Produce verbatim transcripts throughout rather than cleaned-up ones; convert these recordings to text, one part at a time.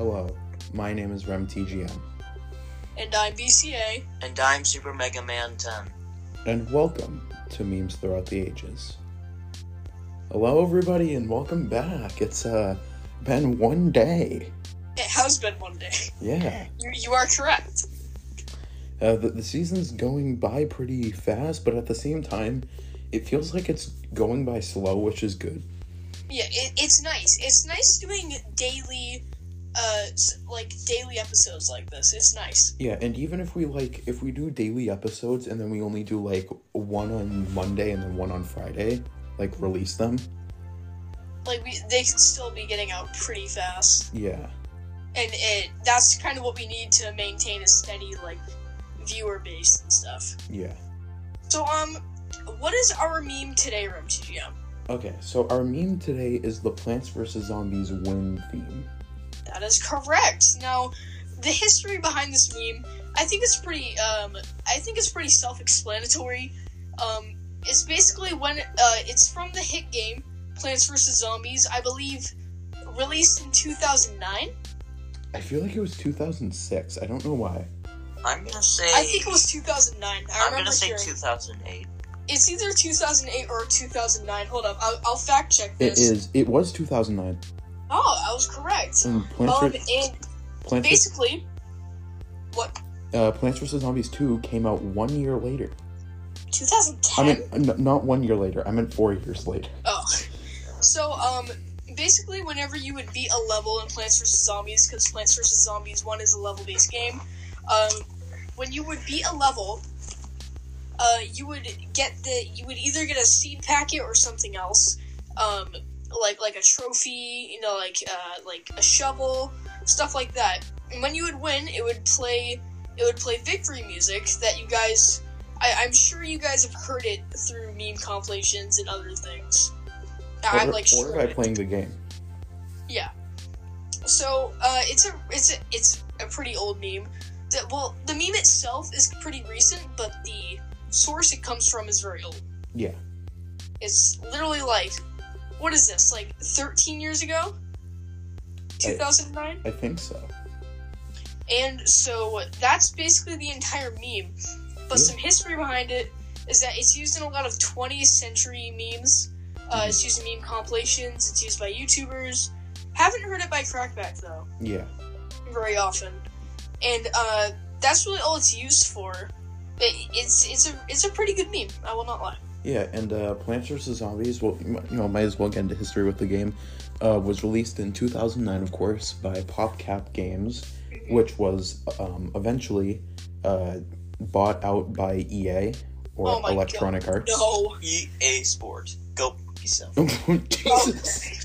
Hello, my name is Rem T G M. And I'm B C A. And I'm Super Mega Man Ten. And welcome to Memes Throughout the Ages. Hello everybody and welcome back. It's uh, been one day. It has been one day. Yeah. You, you are correct. Uh, the, the season's going by pretty fast, but at the same time, it feels like it's going by slow, which is good. Yeah, it, it's nice. It's nice doing daily, uh, like, daily episodes like this. It's nice. Yeah, and even if we, like, if we do daily episodes and then we only do, like, one on Monday and then one on Friday, like, release them. Like, we, they can still be getting out pretty fast. Yeah. And it that's kind of what we need to maintain a steady, like, viewer base and stuff. Yeah. So, um, what is our meme today, Rem T G M? Okay, so our meme today is the Plants vs Zombies win theme. That is correct. Now, the history behind this meme, I think it's pretty, um, I think it's pretty self-explanatory. Um, it's basically when, uh, it's from the hit game, Plants vs Zombies, I believe, released in two thousand nine? I feel like it was two thousand six. I don't know why. I'm gonna say... I think it was two thousand nine. I I'm gonna say hearing. two thousand eight. It's either two thousand eight or two thousand nine. Hold up, I'll, I'll fact check this. It is. It was two thousand nine. Oh, I was correct. And Plants um, and Plants basically... Vs- what? Uh, Plants vs Zombies two came out one year later. twenty ten? I mean, n- not one year later. I meant four years later. Oh. So, um... basically, whenever you would beat a level in Plants vs Zombies, because Plants vs Zombies one is a level-based game, um, when you would beat a level, uh, you would get the you would either get a seed packet or something else, um, like like a trophy, you know, like uh, like a shovel, stuff like that. And when you would win, it would play it would play victory music that you guys, I, I'm sure you guys have heard it through meme compilations and other things. I'm or, like sure by playing the game. Yeah. So uh, it's a it's a, it's a pretty old meme. That well, the meme itself is pretty recent, but the source it comes from is very old. Yeah. It's literally like, what is this? Like thirteen years ago? two thousand nine? I, I think so. And so that's basically the entire meme. But yeah. Some history behind it is that it's used in a lot of twentieth century memes. Uh, it's used in meme compilations, it's used by YouTubers. Haven't heard it by Crackback, though. Yeah. Very often. And, uh, that's really all it's used for. It, it's it's a it's a pretty good meme, I will not lie. Yeah, and, uh, Plants vs Zombies, well, you know, might as well get into history with the game, uh, was released in two thousand nine, of course, by PopCap Games, mm-hmm. which was, um, eventually, uh, bought out by E A, or oh my Electronic God. Arts. No! E A Sports. Go... Yourself. Jesus.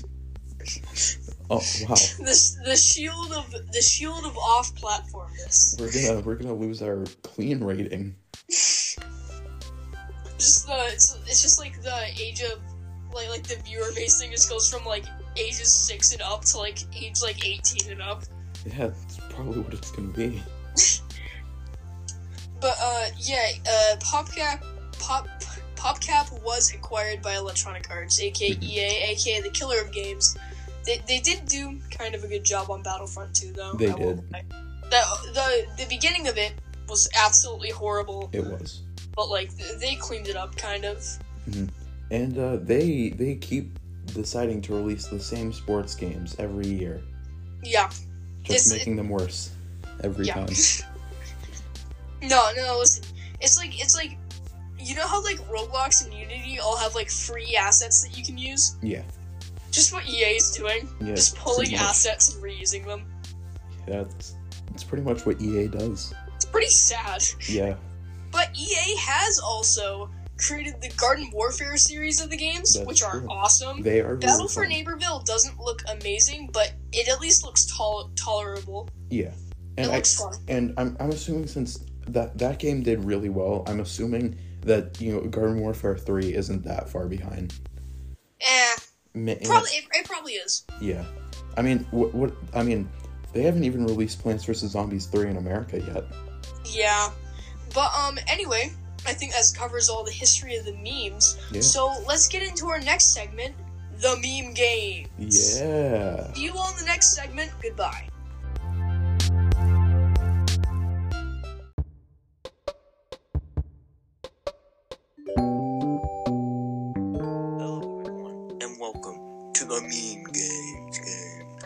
Oh wow. The the shield of the shield of off platformness. We're gonna we're gonna lose our clean rating. Just the it's, it's just like the age of like like the viewer base thing just goes from like ages six and up to like age like eighteen and up. Yeah, that's probably what it's gonna be. But uh yeah uh PopCap pop. PopCap was acquired by Electronic Arts, aka E A, aka the killer of games. They they did do kind of a good job on Battlefront two, though. They I did. The, the the beginning of it was absolutely horrible. It was. But like they cleaned it up, kind of. Mm-hmm. And uh, they they keep deciding to release the same sports games every year. Yeah. Just it's, making it, them worse every yeah. time. no, no, listen. It's like it's like. You know how, like, Roblox and Unity all have, like, free assets that you can use? Yeah. Just what E A is doing. Yeah, just pulling assets and reusing them. Yeah, that's, that's pretty much what E A does. It's pretty sad. Yeah. But E A has also created the Garden Warfare series of the games, that's which are true. Awesome. They are Battle really for fun. Neighborville doesn't look amazing, but it at least looks tol- tolerable. Yeah. And it I, looks fun. And I'm, I'm assuming since that, that game did really well, I'm assuming... that, you know, Garden Warfare three isn't that far behind. Eh. Man, probably, it, it probably is. Yeah. I mean, what, what, I mean, they haven't even released Plants vs Zombies three in America yet. Yeah. But, um, anyway, I think that covers all the history of the memes. Yeah. So, let's get into our next segment, The Meme Games. Yeah. See you all in the next segment. Goodbye. Welcome to the Meme Games.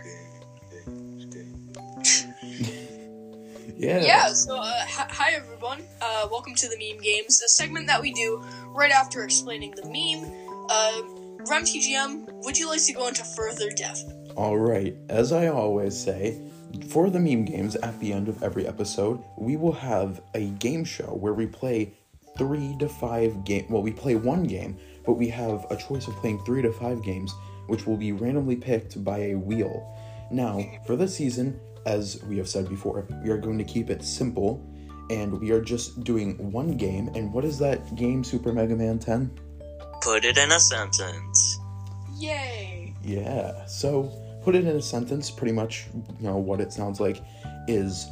Games, games, games, games. yeah. Yeah, so, uh, hi, hi everyone. Uh, welcome to the Meme Games, a segment that we do right after explaining the meme. Uh, Rem T G M, would you like to go into further depth? Alright, as I always say, for the Meme Games, at the end of every episode, we will have a game show where we play three to five game. Well, we play one game, but we have a choice of playing three to five games, which will be randomly picked by a wheel. Now, for this season, as we have said before, we are going to keep it simple, and we are just doing one game. And what is that game, Super Mega Man Ten? Put it in a sentence. Yay! Yeah, so put it in a sentence, pretty much, you know, what it sounds like is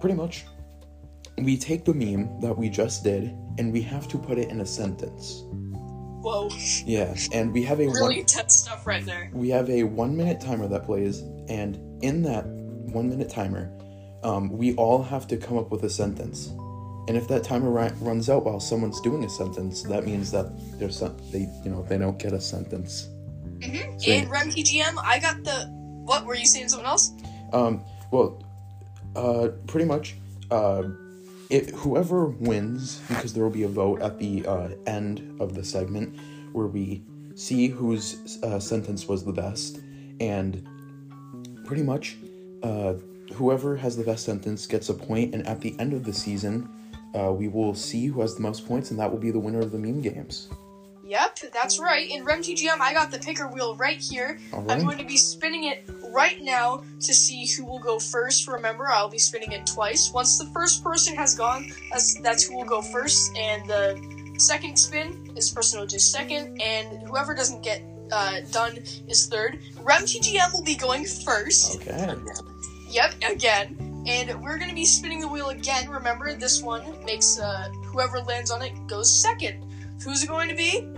pretty much we take the meme that we just did, and we have to put it in a sentence. Whoa. Yeah, and we have a really one, tough stuff right there. We have a one-minute timer that plays, and in that one-minute timer, um, we all have to come up with a sentence. And if that timer ri- runs out while someone's doing a sentence, that means that they're sen- they, you know, they don't get a sentence. Mm-hmm. So, and Rem T G M, I got the. What were you saying? Someone else? Um. Well, uh, pretty much, uh. It, whoever wins, because there will be a vote at the uh, end of the segment where we see whose uh, sentence was the best, and pretty much uh, whoever has the best sentence gets a point, and at the end of the season, uh, we will see who has the most points, and that will be the winner of the meme games. Yep, that's right. In Rem T G M, I got the picker wheel right here. Right. I'm going to be spinning it right now to see who will go first. Remember, I'll be spinning it twice. Once the first person has gone, that's, that's who will go first. And the second spin, this person will do second. And whoever doesn't get uh, done is third. Rem T G M will be going first. Okay. Yep, again. And we're going to be spinning the wheel again. Remember, this one makes uh, whoever lands on it goes second. Who's it going to be?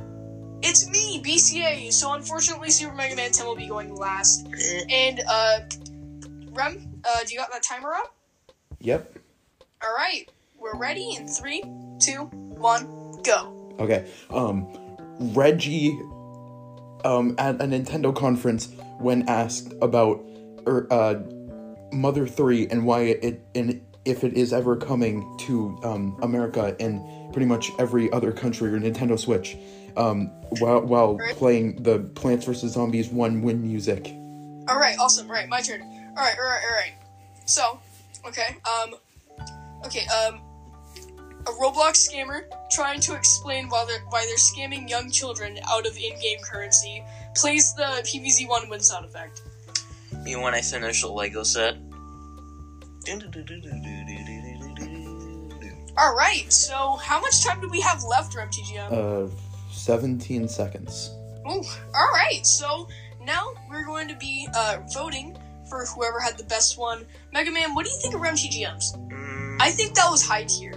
It's me, B C A. So unfortunately, Super Mega Man Ten will be going last. And uh, Rem, uh, do you got that timer up? Yep. All right, we're ready in three, two, one, go. Okay. Um, Reggie, um, at a Nintendo conference when asked about er, uh, Mother three and why it and. If it is ever coming to um, America and pretty much every other country or Nintendo Switch, um, while while playing the Plants vs Zombies one win music. All right, awesome. Right, my turn. All right, all right, all right. So, okay, um, okay, um, a Roblox scammer trying to explain why they're why they're scamming young children out of in-game currency plays the P V Z one win sound effect. You when I finish the Lego set. Alright, so how much time do we have left, Rem T G M? Uh, seventeen seconds. Ooh, alright, so now we're going to be uh, voting for whoever had the best one. Mega Man, what do you think of Rem T G M's? Mm. I think that was high tier.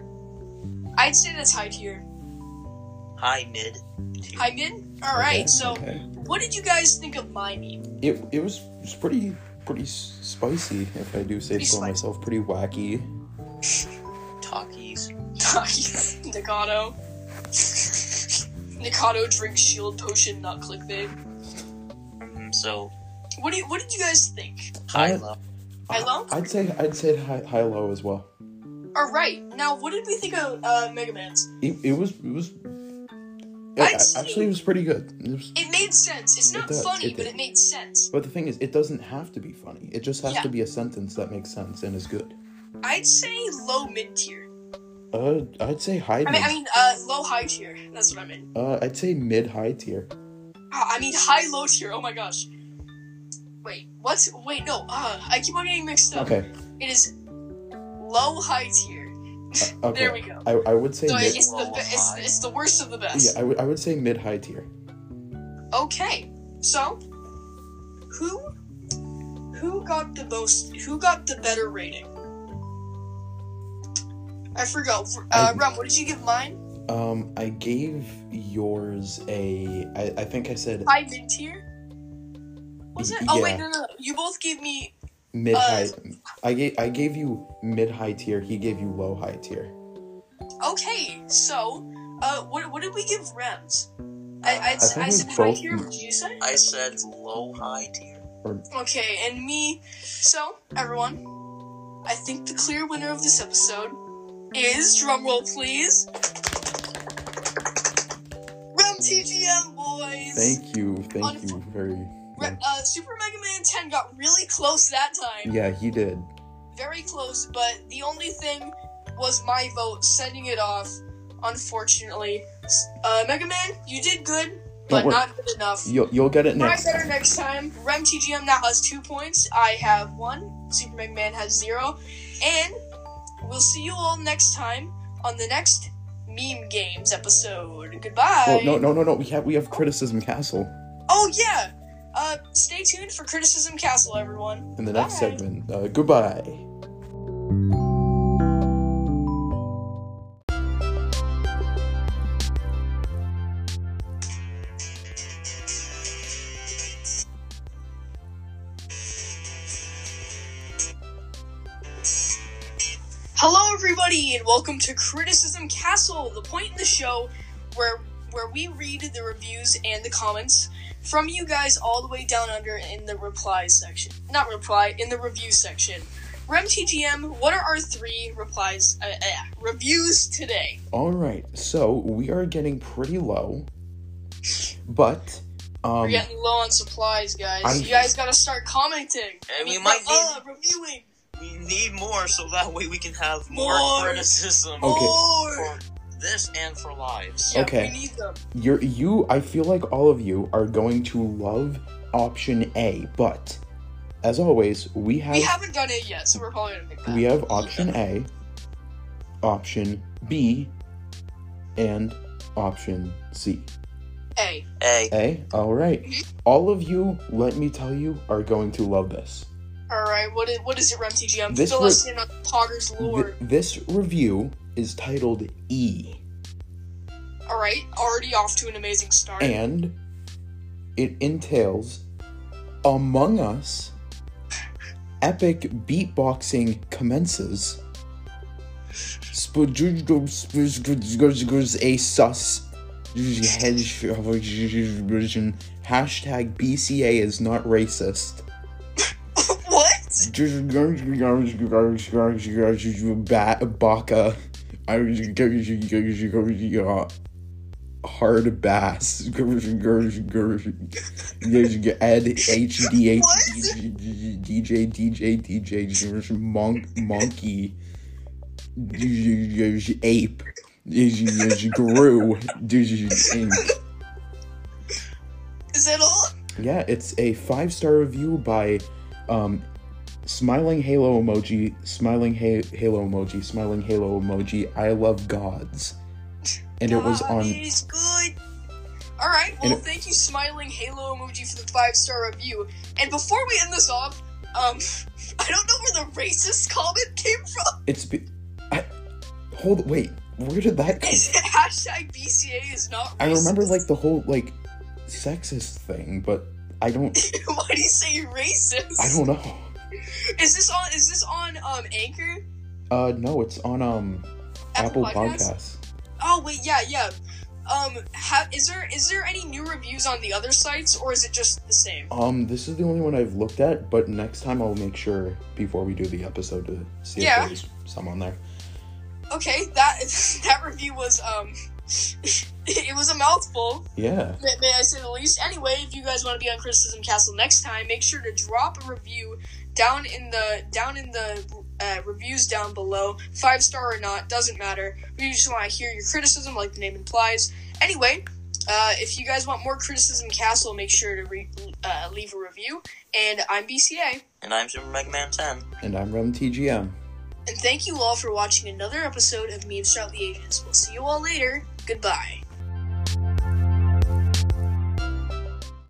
I'd say that's high tier. High mid. High mid? Alright, okay, so okay. What did you guys think of my meme? It, it was, it was pretty... pretty spicy, if I do say pretty so spicy. myself. Pretty wacky. Talkies. Talkies. Nikado. Nikado drinks shield potion, not clickbait. Mm-hmm, so, what do you, what did you guys think? High low. High low. I'd say I'd say high high low as well. All right. Now, what did we think of uh, Mega Man's? It, it was it was. It, actually, it was pretty good. It, was, it made sense. It's not it does, funny, it but it made sense. But the thing is, it doesn't have to be funny. It just has yeah. to be a sentence that makes sense and is good. I'd say low mid-tier. Uh, I'd say high I mean, I mean uh, low-high tier. That's what I meant. Uh, I'd say mid-high tier. Uh, I mean high-low tier. Oh my gosh. Wait, what's... Wait, no. Uh, I keep on getting mixed up. Okay. It is low-high tier. Uh, okay. There we go. I, I would say so mid- it's, the, it's, it's the worst of the best. Yeah, I would I would say mid high tier. Okay, so who who got the most? Who got the better rating? I forgot. Uh, Ram, what did you give mine? Um, I gave yours a. I, I think I said high mid tier. Was it? Yeah. Oh wait, no, no, no. You both gave me. Mid high, uh, I gave I gave you mid high tier. He gave you low high tier. Okay, so uh, what what did we give Rems? I I, I, I, I, I said high tier. What did you say? I said low high tier. Okay, and me. So, everyone, I think the clear winner of this episode is, drumroll please, Rem T G M, boys. Thank you, thank On, you very much. Uh, Super Mega Man Ten got really close that time. Yeah, he did. Very close, but the only thing was my vote sending it off. Unfortunately, uh, Mega Man, you did good, but not good enough. You'll, you'll get it next. Try better next time. Rem T G M now has two points. I have one. Super Mega Man has zero, and we'll see you all next time on the next Meme Games episode. Goodbye. Oh, no, no, no, no. We have we have Criticism Castle. Oh yeah. Uh, stay tuned for Criticism Castle, everyone. In the Bye. next segment. Uh, goodbye. And welcome to Criticism Castle, the point in the show where where we read the reviews and the comments from you guys all the way down under in the reply section. Not reply, in the review section. Rem T G M, what are our three replies, uh, uh, reviews today? Alright, so we are getting pretty low, but... Um, We're getting low on supplies, guys. I... You guys gotta start commenting. And we might be... Uh, reviewing! We need more, so that way we can have more, more criticism okay. for this and for lives. Yeah, okay, we need them. You're, you, I feel like all of you are going to love option A, but as always, we have... We haven't done it yet, so we're probably going to pick that. We have option A, option B, and option C. A. A. A? All right. All of you, let me tell you, are going to love this. Alright, what is, what is it, Rem T G M? This Fill re- us in on Pogger's lore. Th- this review is titled E. Alright, already off to an amazing start. And it entails Among Us, epic beatboxing commences, hashtag B C A is not racist. Bat baka hard bass ed H D H DJ DJ DJ monk monkey ape grew Is that all? Yeah, it's a five star review by um Smiling Halo emoji, smiling ha- Halo emoji, smiling Halo emoji, I love gods. And God, it was on... it is good! Alright, well it... thank you Smiling Halo emoji for the five-star review. And before we end this off, um, I don't know where the racist comment came from. It's... Be- I... Hold... Wait, where did that come from? Hashtag B C A is not racist. I remember, like, the whole, like, sexist thing, but I don't... Why do you say racist? I don't know. Is this on? Is this on um Anchor? Uh, no, it's on um Apple, Apple Podcasts? Podcasts. Oh wait, yeah, yeah. Um, ha- is there is there any new reviews on the other sites, or is it just the same? Um, this is the only one I've looked at, but next time I'll make sure before we do the episode to see yeah. if there's some on there. Okay, that that review was um. It was a mouthful. Yeah. May, may I say the least? Anyway, if you guys want to be on Criticism Castle next time, make sure to drop a review down in the down in the uh, reviews down below. Five star or not, doesn't matter. We just want to hear your criticism, like the name implies. Anyway, uh, if you guys want more Criticism Castle, make sure to re- uh, leave a review. And I'm B C A. And I'm Super Mega Man Ten. And I'm Rem T G M. And thank you all for watching another episode of Memes Throughout the Ages. We'll see you all later. Goodbye.